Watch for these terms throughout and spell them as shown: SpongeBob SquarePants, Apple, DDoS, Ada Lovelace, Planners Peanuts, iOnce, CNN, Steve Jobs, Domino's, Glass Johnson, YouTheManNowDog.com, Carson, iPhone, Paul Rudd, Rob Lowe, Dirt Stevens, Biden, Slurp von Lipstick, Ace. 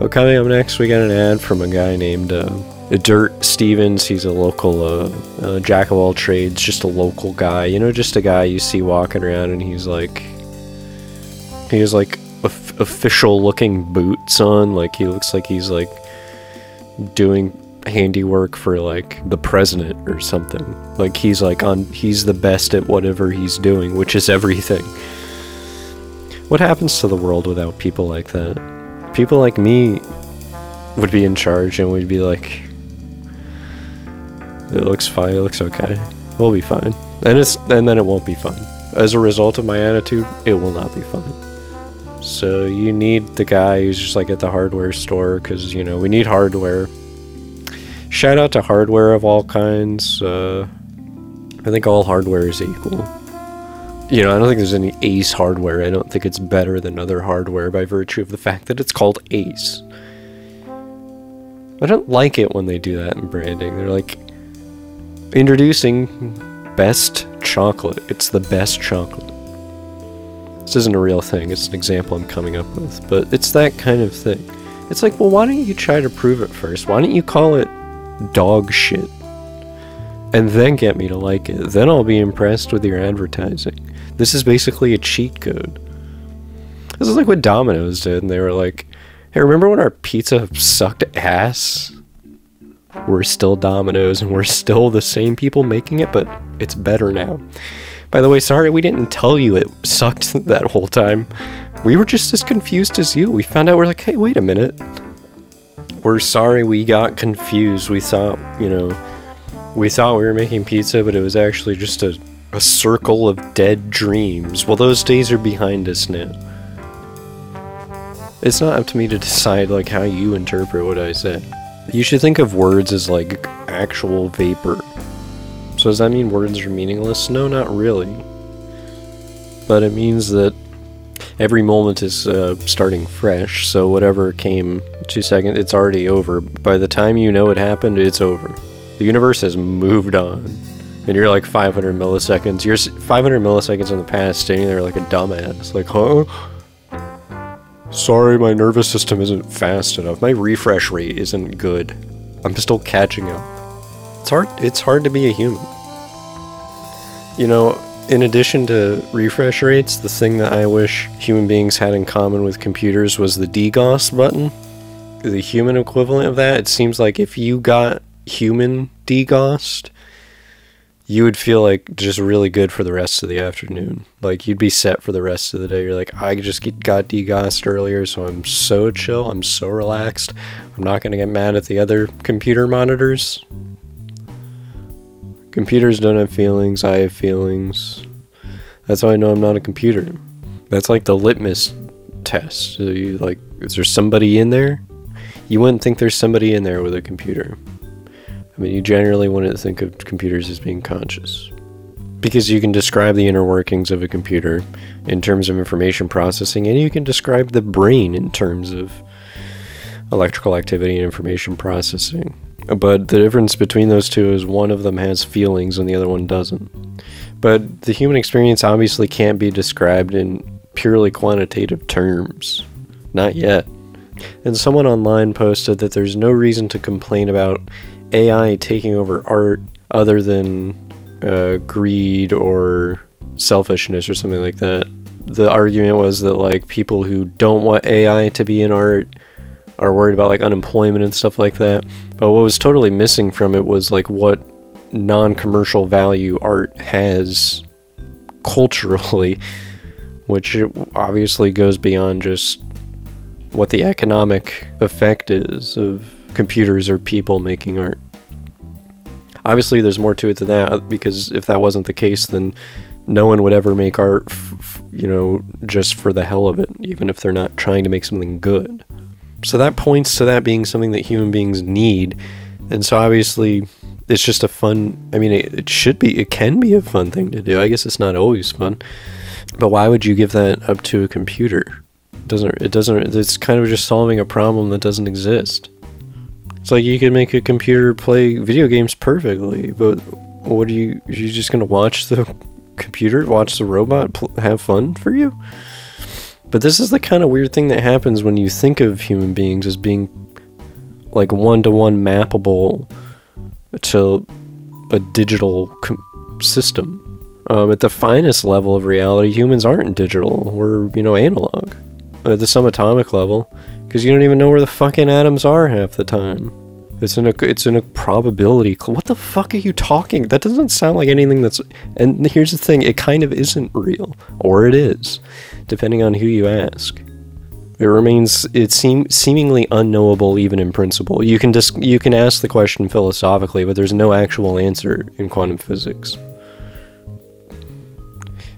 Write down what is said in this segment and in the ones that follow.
Well, coming up next, we got an ad from a guy named Dirt Stevens. He's a local jack of all trades, just a local guy. You know, just a guy you see walking around, and he has official looking boots on. Like, he looks like he's like doing handiwork for like the president or something. Like, he's the best at whatever he's doing, which is everything. What happens to the world without people like that? People like me would be in charge, and we'd be like, it looks fine, it looks okay, we'll be fine. And then it won't be fine. As a result of my attitude, it will not be fine. So you need the guy who's just like at the hardware store, because, you know, we need hardware. Shout out to hardware of all kinds. I think all hardware is equal. You know, I don't think there's any Ace hardware. I don't think it's better than other hardware by virtue of the fact that it's called Ace. I don't like it when they do that in branding. They're like, introducing best chocolate. It's the best chocolate. This isn't a real thing. It's an example I'm coming up with. But it's that kind of thing. It's like, well, why don't you try to prove it first? Why don't you call it dog shit? And then get me to like it. Then I'll be impressed with your advertising. This is basically a cheat code. This is like what Domino's did, and they were like, hey, remember when our pizza sucked ass? We're still Domino's, and we're still the same people making it, but it's better now. By the way, sorry we didn't tell you it sucked that whole time. We were just as confused as you. We found out, we're like, hey, wait a minute. We're sorry we got confused. We thought, you know, we thought we were making pizza, but it was actually just a circle of dead dreams. Well, those days are behind us now. It's not up to me to decide, like, how you interpret what I said. You should think of words as, like, actual vapor. So does that mean words are meaningless? No, not really. But it means that every moment is starting fresh, so whatever came 2 seconds, it's already over. By the time you know it happened, it's over. The universe has moved on, and you're like 500 milliseconds. You're 500 milliseconds in the past, standing there like a dumbass. Like, huh? Sorry, my nervous system isn't fast enough. My refresh rate isn't good. I'm still catching up. It's hard to be a human. You know, in addition to refresh rates, the thing that I wish human beings had in common with computers was the DDoS button. The human equivalent of that. It seems like if you got human DDoSed, you would feel like just really good for the rest of the afternoon. Like, you'd be set for the rest of the day. You're like, I just got DDoSed earlier, so I'm so chill, I'm so relaxed, I'm not gonna get mad at the other computer monitors. Computers don't have feelings. I have feelings. That's how I know I'm not a computer. That's like the litmus test. So you like, is there somebody in there? You wouldn't think there's somebody in there with a computer. I mean, you generally wouldn't think of computers as being conscious, because you can describe the inner workings of a computer in terms of information processing, and you can describe the brain in terms of electrical activity and information processing. But the difference between those two is one of them has feelings and the other one doesn't. But the human experience obviously can't be described in purely quantitative terms. Not yet. And someone online posted that there's no reason to complain about AI taking over art other than greed or selfishness or something like that. The argument was that, like, people who don't want AI to be in art are worried about, like, unemployment and stuff like that. But what was totally missing from it was, like, what non-commercial value art has culturally, which obviously goes beyond just what the economic effect is of computers or people making art. Obviously there's more to it than that, because if that wasn't the case, then no one would ever make art you know, just for the hell of it, even if they're not trying to make something good. So that points to that being something that human beings need. And so obviously it's just a fun, I mean, it can be a fun thing to do. I guess it's not always fun, but why would you give that up to a computer? It doesn't, it's kind of just solving a problem that doesn't exist. It's like, you could make a computer play video games perfectly, but what are you just gonna watch the computer, watch the robot have fun for you? But this is the kind of weird thing that happens when you think of human beings as being like one-to-one mappable to a digital system. At the finest level of reality, humans aren't digital. We're, analog. At some atomic level, because you don't even know where the fucking atoms are half the time. It's in a probability. What the fuck are you talking? That doesn't sound like anything that's... And here's the thing, it kind of isn't real. Or it is, depending on who you ask. It remains seemingly unknowable even in principle. You can ask the question philosophically, but there's no actual answer in quantum physics.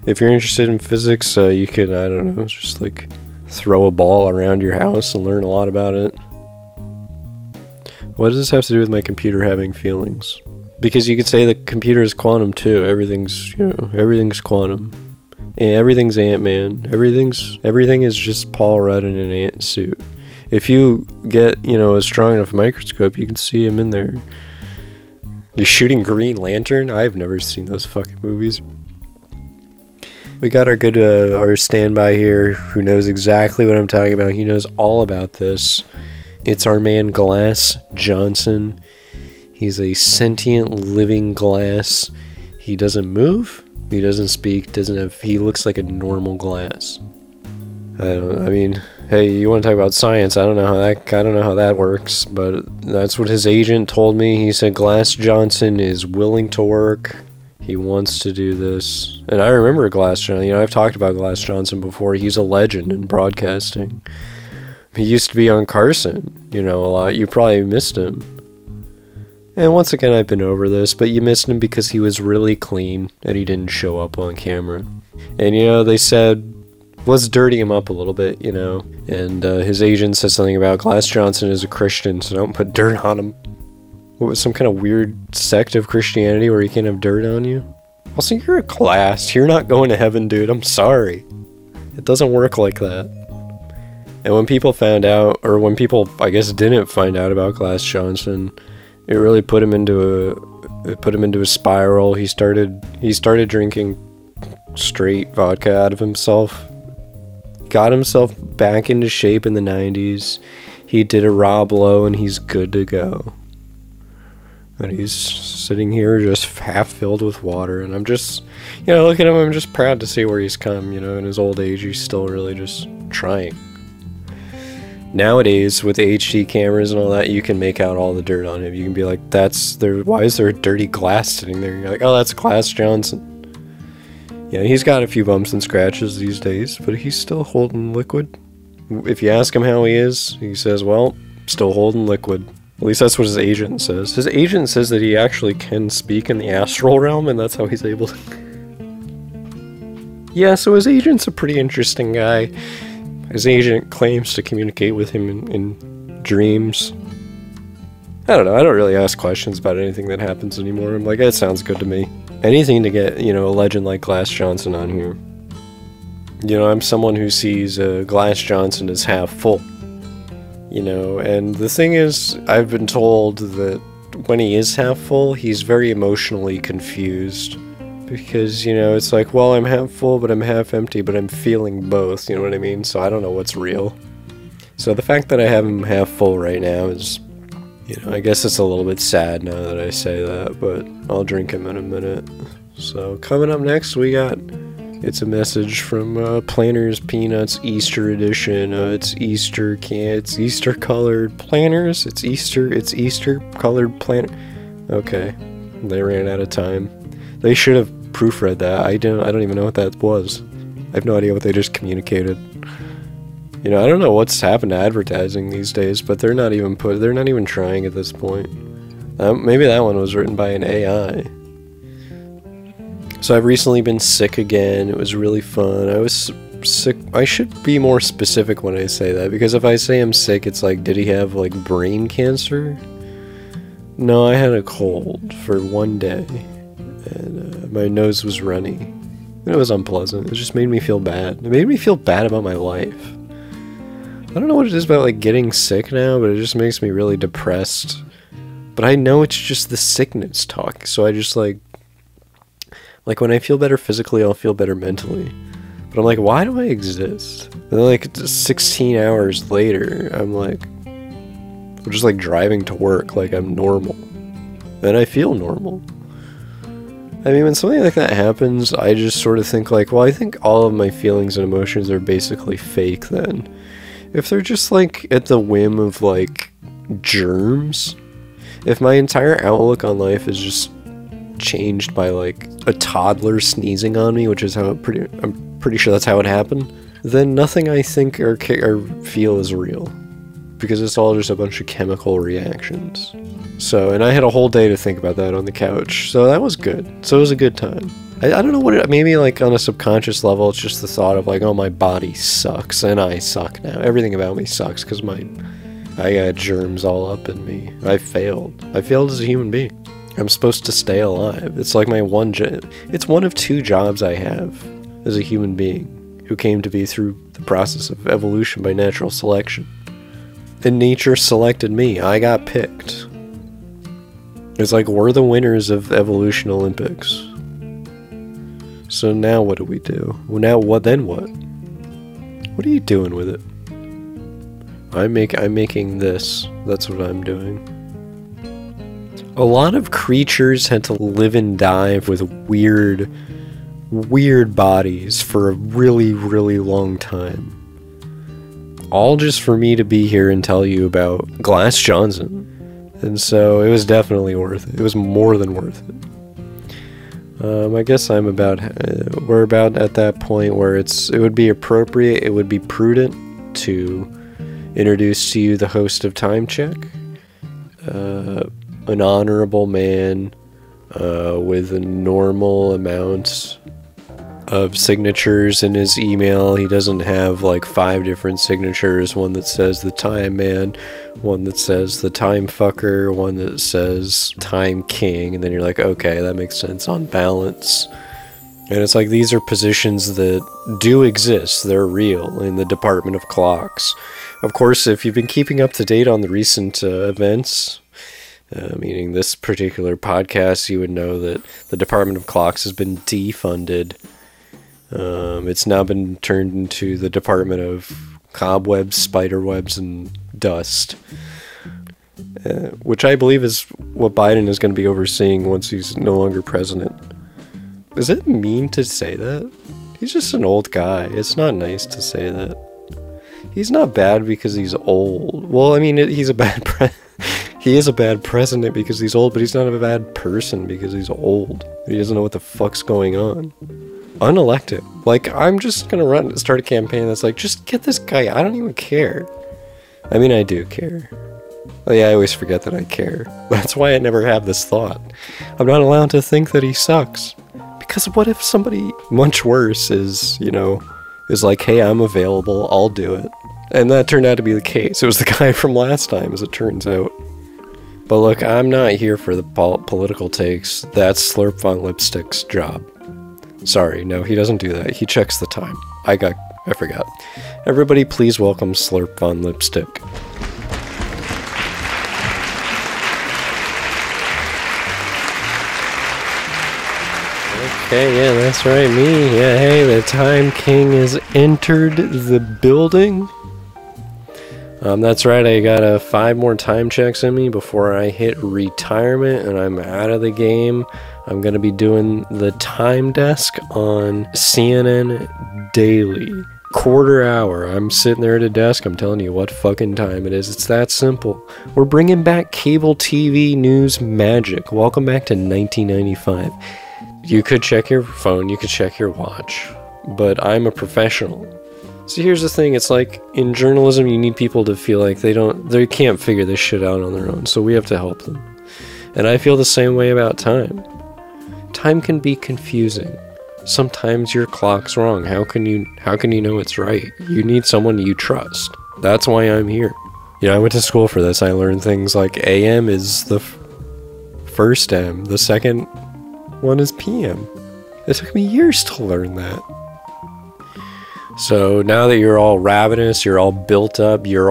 If you're interested in physics, you could, I don't know, just like throw a ball around your house and learn a lot about it. What does this have to do with my computer having feelings? Because you could say the computer is quantum too. Everything's, everything's quantum. And everything's Ant-Man. Everything is just Paul Rudd in an ant suit. If you get, a strong enough microscope, you can see him in there. You're shooting Green Lantern? I've never seen those fucking movies. We got our good, our standby here who knows exactly what I'm talking about. He knows all about this. It's our man Glass Johnson. He's a sentient living glass. He doesn't move. He doesn't speak. He looks like a normal glass. Hey, you want to talk about science? I don't know how that works, but that's what his agent told me. He said Glass Johnson is willing to work. He wants to do this. And I remember Glass Johnson. I've talked about Glass Johnson before. He's a legend in broadcasting. He used to be on Carson, a lot. You probably missed him. And once again, I've been over this, but you missed him because he was really clean and he didn't show up on camera. And, they said, let's dirty him up a little bit, And his agent said something about Glass Johnson is a Christian, so don't put dirt on him. What was some kind of weird sect of Christianity where you can't have dirt on you? Also, you're a glass. You're not going to heaven, dude. I'm sorry. It doesn't work like that. And when people found out, or when people, I guess, didn't find out about Glass Johnson, it really put him into a spiral. He started drinking straight vodka out of himself. Got himself back into shape in the 90s. He did a Rob Lowe, and he's good to go. And he's sitting here just half filled with water, and I'm just, look at him. I'm just proud to see where he's come. In his old age, he's still really just trying. Nowadays, with HD cameras and all that, you can make out all the dirt on him. You can be like, why is there a dirty glass sitting there? And you're like, oh, that's Glass Johnson. Yeah, he's got a few bumps and scratches these days, but he's still holding liquid. If you ask him how he is, he says, well, still holding liquid. At least that's what his agent says. His agent says that he actually can speak in the astral realm, and that's how he's able to... Yeah, so his agent's a pretty interesting guy. His agent claims to communicate with him in dreams. I don't know. I don't really ask questions about anything that happens anymore. I'm like, that sounds good to me. Anything to get, a legend like Glass Johnson on here. I'm someone who sees Glass Johnson as half full. And the thing is, I've been told that when he is half full, he's very emotionally confused. Because, it's like, well, I'm half full, but I'm half empty, but I'm feeling both, you know what I mean? So I don't know what's real. So the fact that I have him half full right now is, I guess it's a little bit sad now that I say that, but I'll drink him in a minute. So coming up next, we got, it's a message from Planners Peanuts Easter Edition. It's Easter-colored Planners. It's Easter-colored Planners. Okay, they ran out of time. They should have proofread that. I don't even know what that was. I have no idea what they just communicated. I don't know what's happened to advertising these days, but they're not even trying at this point. Maybe that one was written by an AI. So I've recently been sick again. It was really fun. I was sick. I should be more specific when I say that, because if I say I'm sick, it's like, did he have like brain cancer? No, I had a cold for one day. And my nose was runny, and it was unpleasant. It just made me feel bad. It made me feel bad about my life. I don't know what it is about like getting sick now, but it just makes me really depressed. But I know it's just the sickness talk, so I just like when I feel better physically, I'll feel better mentally. But I'm like, why do I exist? And then like 16 hours later, I'm just like driving to work like I'm normal. And I feel normal. I mean, when something like that happens, I just sort of think like, well, I think all of my feelings and emotions are basically fake then. If they're just like at the whim of like germs, if my entire outlook on life is just changed by like a toddler sneezing on me, which is how I'm pretty sure that's how it happened, then nothing I think or feel is real, because it's all just a bunch of chemical reactions. So, and I had a whole day to think about that on the couch, so that was good. So it was a good time. I don't know what it, maybe like on a subconscious level, it's just the thought of like, oh, my body sucks and I suck now. Everything about me sucks because I got germs all up in me. I failed. I failed as a human being. I'm supposed to stay alive. It's like my one job. It's one of two jobs I have as a human being who came to be through the process of evolution by natural selection. And nature selected me. I got picked. It's like we're the winners of Evolution Olympics. So now what do we do? Well, now what then what? What are you doing with it? I'm making this. That's what I'm doing. A lot of creatures had to live and die with weird bodies for a really, really long time. All just for me to be here and tell you about Glass Johnson. And so it was definitely worth it. It was more than worth it. I guess we're about at that point where it would be appropriate, it would be prudent to introduce to you the host of Time Check, an honorable man with a normal amount of signatures in his email. He doesn't have like 5 different signatures, one that says the time man, one that says the time fucker, one that says time king, and then you're like, okay, that makes sense on balance. And it's like, these are positions that do exist, they're real in the Department of Clocks. Of course, if you've been keeping up to date on the recent events, meaning this particular podcast, you would know that the Department of Clocks has been defunded. It's now been turned into the Department of Cobwebs, Spiderwebs, and Dust, which I believe is what Biden is going to be overseeing once he's no longer president. Is it mean to say that? He's just an old guy. It's not nice to say that. He's not bad because he's old. Well, I mean, he's a bad he is a bad president because he's old, but he's not a bad person because he's old. He doesn't know what the fuck's going on. Unelected. Like, I'm just gonna start a campaign that's like, just get this guy. I don't even care. I mean, I do care. Oh yeah, I always forget that I care. That's why I never have this thought. I'm not allowed to think that he sucks. Because what if somebody much worse is like, hey, I'm available, I'll do it. And that turned out to be the case. It was the guy from last time, as it turns out. But look, I'm not here for the political takes. That's Slurp von Lipstick's job. Sorry, no, he doesn't do that. He checks the time. I forgot. Everybody, please welcome Slurp von Lipstick. Okay, yeah, that's right, me. Yeah, hey, the Time King has entered the building. That's right, I got 5 more time checks in me before I hit retirement and I'm out of the game. I'm going to be doing the time desk on CNN daily. Quarter hour, I'm sitting there at a desk, I'm telling you what fucking time it is. It's that simple. We're bringing back cable TV news magic. Welcome back to 1995. You could check your phone, you could check your watch, but I'm a professional. So here's the thing, it's like, in journalism, you need people to feel like they can't figure this shit out on their own, so we have to help them. And I feel the same way about time. Time can be confusing. Sometimes your clock's wrong. How can you know it's right? You need someone you trust. That's why I'm here. You know, I went to school for this. I learned things like AM is the first M, the second one is PM. It took me years to learn that. So now that you're all ravenous, you're all built up, you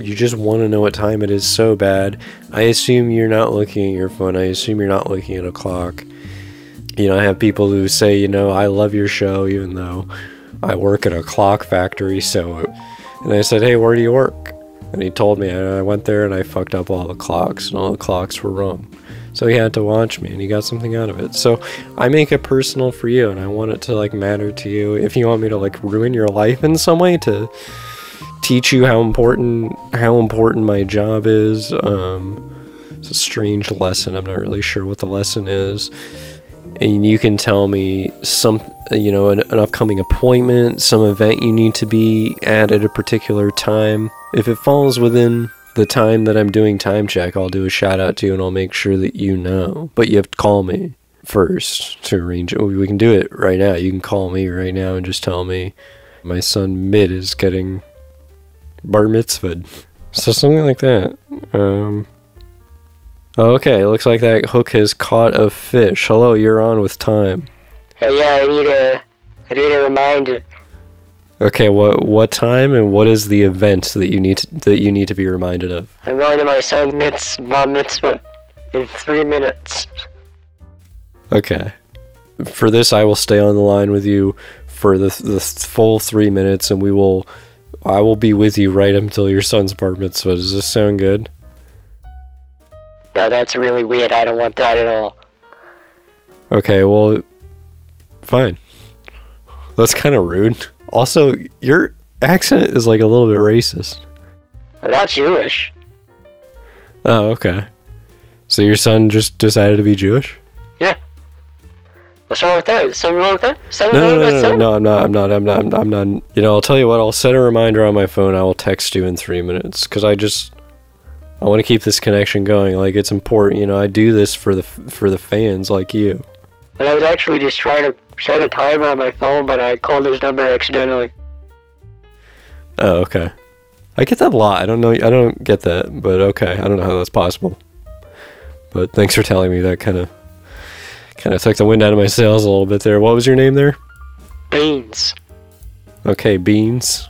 just want to know what time it is so bad. I assume you're not looking at your phone. I assume you're not looking at a clock. You know, I have people who say, you know, I love your show, even though I work at a clock factory. So, and I said, hey, where do you work? And he told me, and I went there and I fucked up all the clocks, and all the clocks were wrong. So he had to watch me, and he got something out of it. So I make it personal for you, and I want it to, like, matter to you. If you want me to, like, ruin your life in some way to teach you how important my job is, it's a strange lesson. I'm not really sure what the lesson is. And you can tell me some, you know, an upcoming appointment, some event you need to be at a particular time. If it falls within the time that I'm doing time check, I'll do a shout out to you and I'll make sure that you know. But you have to call me first to arrange it. We can do it right now. You can call me right now and just tell me my son Mid is getting bar mitzvahed. So something like that. Okay, looks like that hook has caught a fish. Hello, you're on with time. Hey, yeah, I need a reminder. Okay, what time and what is the event that you need to be reminded of? I'm going to my son's bar mitzvah in 3 minutes. Okay. For this, I will stay on the line with you for the full 3 minutes, and I will be with you right until your son's bar mitzvah. Does this sound good? No, that's really weird. I don't want that at all. Okay, well, fine. That's kind of rude. Also, your accent is like a little bit racist. I'm not Jewish. Oh, okay. So your son just decided to be Jewish? Yeah. What's wrong with that? Something wrong with that? No, I'm not. You know, I'll tell you what. I'll set a reminder on my phone. I will text you in 3 minutes because I want to keep this connection going. Like, it's important, you know. I do this for the fans like you. And I was actually just trying to set a timer on my phone, but I called his number accidentally. Oh, okay. I get that a lot. I don't get that, but okay. I don't know how that's possible. But thanks for telling me. That kind of took the wind out of my sails a little bit there. What was your name there? Beans. Okay, Beans.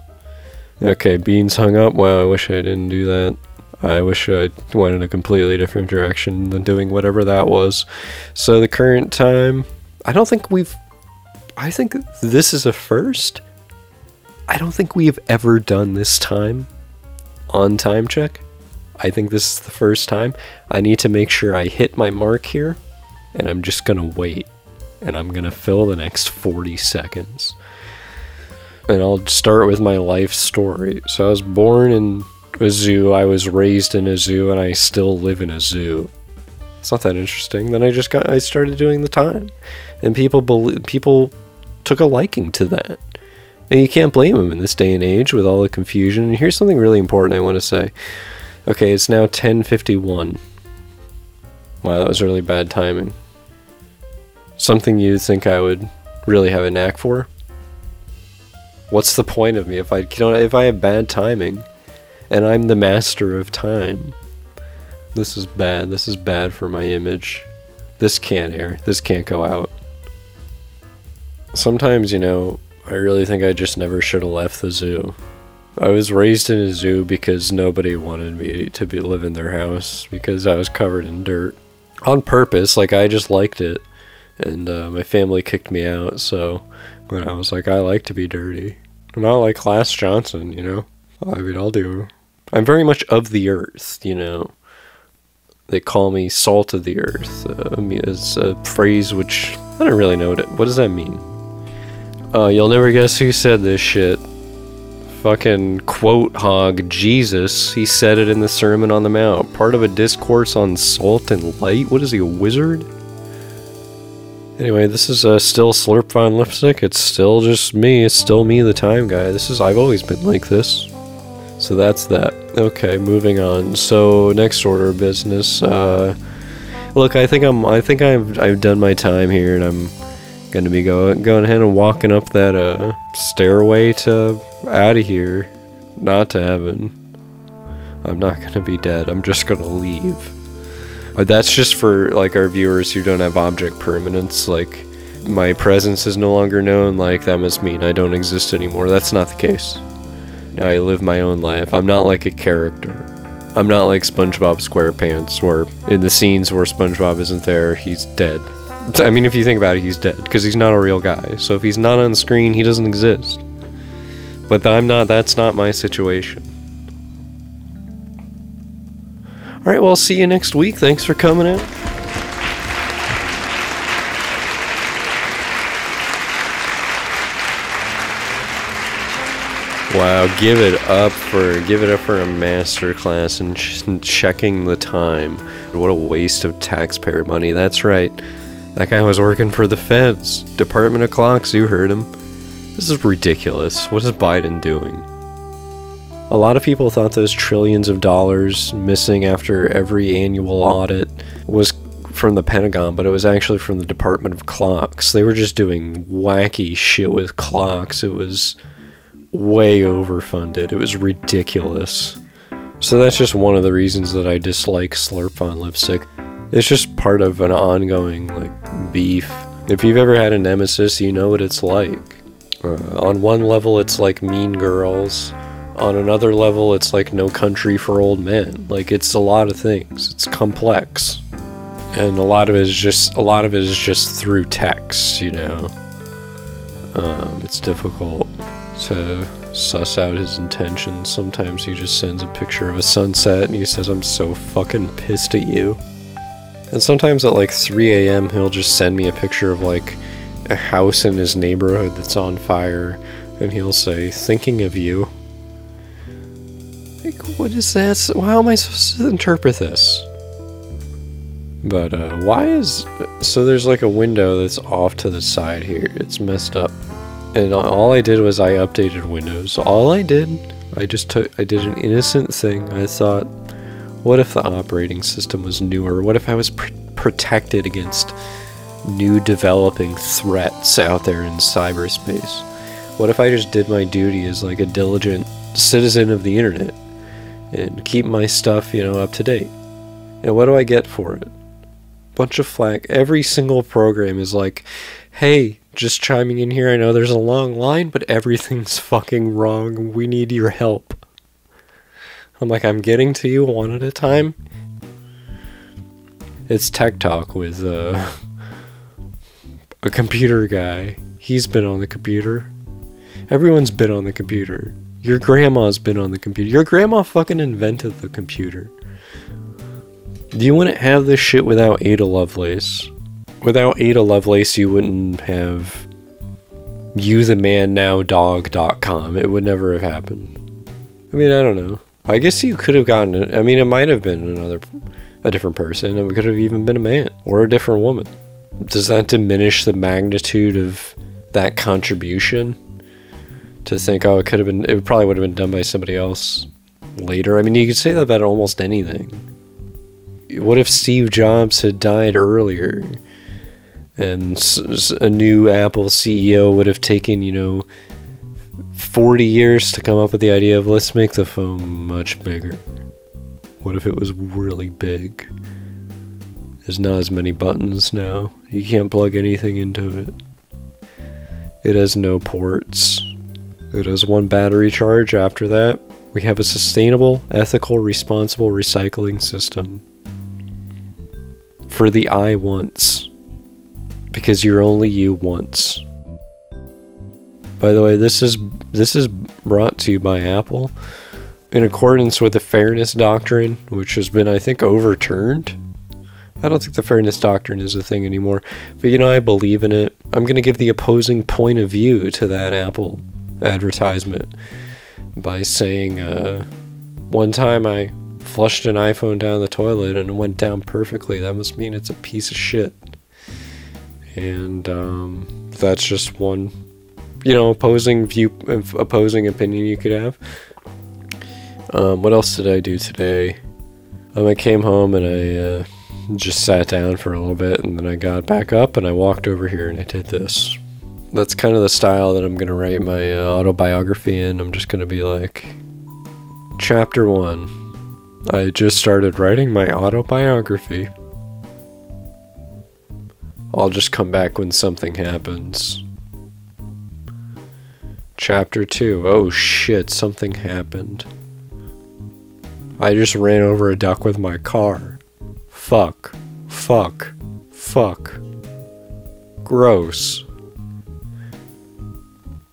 Okay, Beans hung up. Wow, I wish I didn't do that. I wish I went in a completely different direction than doing whatever that was. So the current time, I think this is a first. I don't think we've ever done this time on time check. I think this is the first time. I need to make sure I hit my mark here, and I'm just going to wait, and I'm going to fill the next 40 seconds. And I'll start with my life story. So I was born in a zoo, I was raised in a zoo, and I still live in a zoo. It's not that interesting. Then I started doing the time, and people took a liking to that, and you can't blame them in this day and age with all the confusion. And here's something really important I want to say. Okay, it's now 10:51. Wow, that was really bad timing. Something you'd think I would really have a knack for. What's the point of me if I have bad timing? And I'm the master of time. This is bad. This is bad for my image. This can't air. This can't go out. Sometimes, you know, I really think I just never should have left the zoo. I was raised in a zoo because nobody wanted me to live in their house because I was covered in dirt. On purpose, like, I just liked it. And my family kicked me out, so when I was like, I like to be dirty. I'm not like Glass Johnson, you know? I mean, I'll do. I'm very much of the earth, you know. They call me salt of the earth. I mean, it's a phrase which I don't really know what does that mean? You'll never guess who said this shit. Fucking quote hog Jesus. He said it in the Sermon on the Mount. Part of a discourse on salt and light. What is he, a wizard? Anyway, this is still Slurp von Lipstick. It's still just me. It's still me, the time guy. I've always been like this. So that's that. Okay, moving on. So next order of business. Look, I've done my time here, and I'm going to be going ahead and walking up that stairway to out of here, not to heaven. I'm not going to be dead. I'm just going to leave. That's just for like our viewers who don't have object permanence. Like, my presence is no longer known. Like, that must mean I don't exist anymore. That's not the case. I live my own life. I'm not like a character. I'm not like SpongeBob SquarePants, where in the scenes where SpongeBob isn't there, he's dead. I mean, if you think about it, he's dead because he's not a real guy. So if he's not on screen, he doesn't exist. But I'm not. That's not my situation. All right. Well, I'll see you next week. Thanks for coming in. Wow, give it up for a masterclass in checking the time. What a waste of taxpayer money. That's right. That guy was working for the feds. Department of Clocks, you heard him. This is ridiculous. What is Biden doing? A lot of people thought those trillions of dollars missing after every annual audit was from the Pentagon, but it was actually from the Department of Clocks. They were just doing wacky shit with clocks. It was way overfunded. It was ridiculous. So that's just one of the reasons that I dislike Slurp von Lipstick. It's just part of an ongoing, like, beef. If you've ever had a nemesis, you know what it's like. On one level, it's like Mean Girls. On another level, it's like No Country for Old Men. Like, it's a lot of things. It's complex. And a lot of it is just through text, you know. It's difficult to suss out his intentions. Sometimes he just sends a picture of a sunset and he says, "I'm so fucking pissed at you." And sometimes at like 3 a.m. he'll just send me a picture of like a house in his neighborhood that's on fire and he'll say, "Thinking of you." Like, what is that? How am I supposed to interpret this? But so there's like a window that's off to the side here. It's messed up. And all I did was I updated Windows. All I did, I did an innocent thing. I thought, what if the operating system was newer? What if I was protected against new developing threats out there in cyberspace? What if I just did my duty as like a diligent citizen of the internet and keep my stuff, you know, up to date? And what do I get for it? Bunch of flack. Every single program is like, "Hey, just chiming in here, I know there's a long line, but everything's fucking wrong. We need your help." I'm like, I'm getting to you one at a time. It's Tech Talk with a computer guy. He's been on the computer. Everyone's been on the computer. Your grandma's been on the computer. Your grandma fucking invented the computer. Do you want to have this shit without Ada Lovelace? Without Ada Lovelace, you wouldn't have YouTheManNowDog.com. It would never have happened. I mean, I don't know. I guess you could have gotten it. I mean, it might have been a different person. It could have even been a man or a different woman. Does that diminish the magnitude of that contribution? To think, oh, it probably would have been done by somebody else later. I mean, you could say that about almost anything. What if Steve Jobs had died earlier? And a new Apple CEO would have taken, you know, 40 years to come up with the idea of, let's make the phone much bigger. What if it was really big? There's not as many buttons now. You can't plug anything into it. It has no ports. It has one battery charge. After that, we have a sustainable, ethical, responsible recycling system. For the iOnce. Because you're only you once. By the way, this is brought to you by Apple in accordance with the fairness doctrine, which has been, I think, overturned. I don't think the fairness doctrine is a thing anymore, but you know, I believe in it. I'm going to give the opposing point of view to that Apple advertisement by saying, one time I flushed an iPhone down the toilet and it went down perfectly. That must mean it's a piece of shit. And that's just one, you know, opposing opinion you could have. What else did I do today? I came home and I just sat down for a little bit, and then I got back up and I walked over here and I did this. That's kind of the style that I'm going to write my autobiography in. I'm just going to be like, Chapter 1. I just started writing my autobiography. I'll just come back when something happens. Chapter 2. Oh shit, something happened. I just ran over a duck with my car. Fuck. Fuck. Fuck. gross.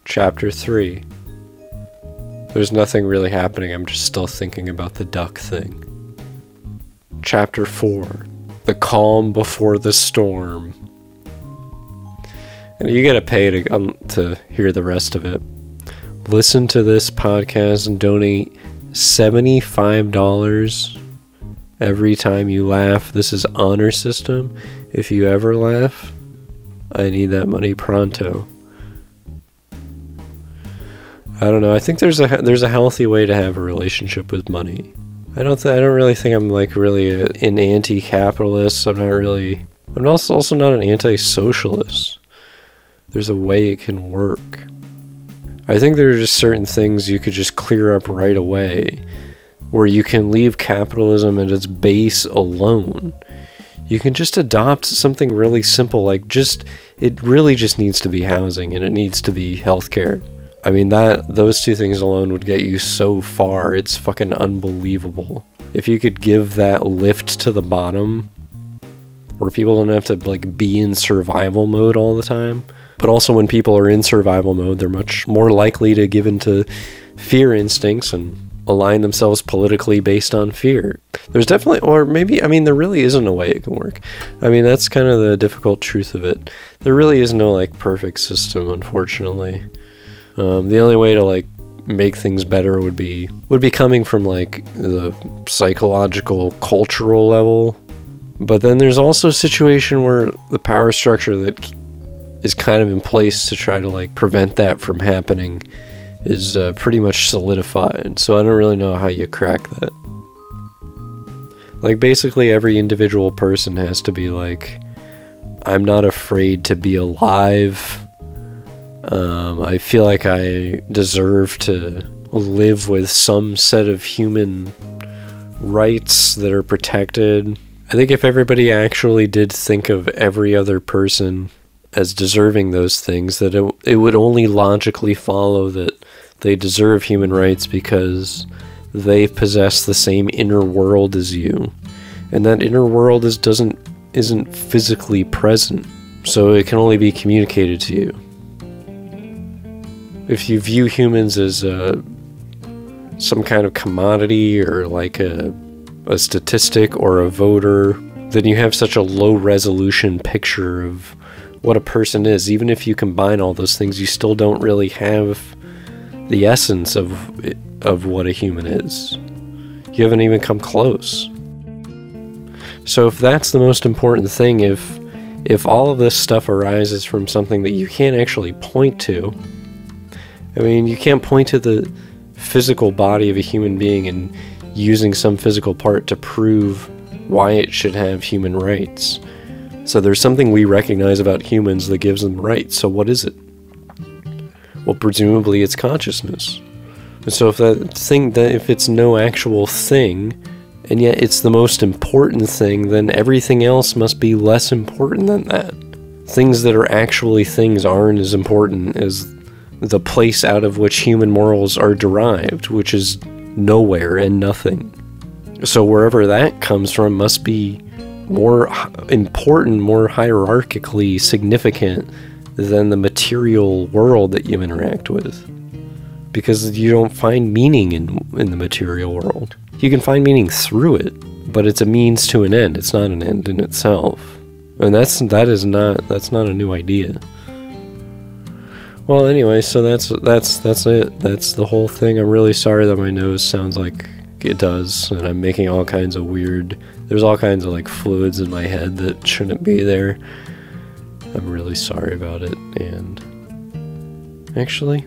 Chapter 3. There's nothing really happening, I'm just still thinking about the duck thing. Chapter 4. The calm before the storm. And you gotta pay to hear the rest of it. Listen to this podcast and donate $75 every time you laugh. This is honor system. If you ever laugh, I need that money pronto. I don't know. I think there's a healthy way to have a relationship with money. I don't really think I'm like really an anti-capitalist. I'm also not an anti-socialist. There's a way it can work. I think there are just certain things you could just clear up right away, where you can leave capitalism at its base alone. You can just adopt something really simple, like it really just needs to be housing and it needs to be healthcare. I mean, those two things alone would get you so far. It's fucking unbelievable. If you could give that lift to the bottom, where people don't have to like be in survival mode all the time. But also when people are in survival mode, they're much more likely to give into fear instincts and align themselves politically based on fear. There's definitely, or maybe, I mean, there really isn't a way it can work. I mean, that's kind of the difficult truth of it. There really is no like perfect system, unfortunately. The only way to like make things better would be coming from like the psychological, cultural level. But then there's also a situation where the power structure that is kind of in place to try to like prevent that from happening is pretty much solidified. So I don't really know how you crack that. Like basically every individual person has to be like, I'm not afraid to be alive. I feel like I deserve to live with some set of human rights that are protected. I think if everybody actually did think of every other person as deserving those things, that it would only logically follow that they deserve human rights because they possess the same inner world as you. And that inner world isn't physically present, so it can only be communicated to you. If you view humans as some kind of commodity or like a statistic or a voter, then you have such a low resolution picture of what a person is. Even if you combine all those things, you still don't really have the essence of what a human is. You haven't even come close. So if that's the most important thing, if all of this stuff arises from something that you can't actually point to, I mean, you can't point to the physical body of a human being and using some physical part to prove why it should have human rights. So there's something we recognize about humans that gives them rights. So what is it? Well, presumably it's consciousness. And so if it's no actual thing, and yet it's the most important thing, then everything else must be less important than that. Things that are actually things aren't as important as the place out of which human morals are derived, which is nowhere and nothing. So wherever that comes from must be more important, more hierarchically significant than the material world that you interact with. Because you don't find meaning in the material world. You can find meaning through it, but it's a means to an end. It's not an end in itself. And that's not a new idea. Well, anyway, so that's it. That's the whole thing. I'm really sorry that my nose sounds like it does, and I'm making all kinds of weird... There's all kinds of, like, fluids in my head that shouldn't be there. I'm really sorry about it, and... Actually,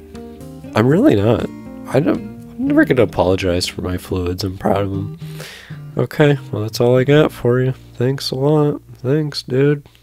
I'm really not. I'm never going to apologize for my fluids. I'm proud of them. Okay, well, that's all I got for you. Thanks a lot. Thanks, dude.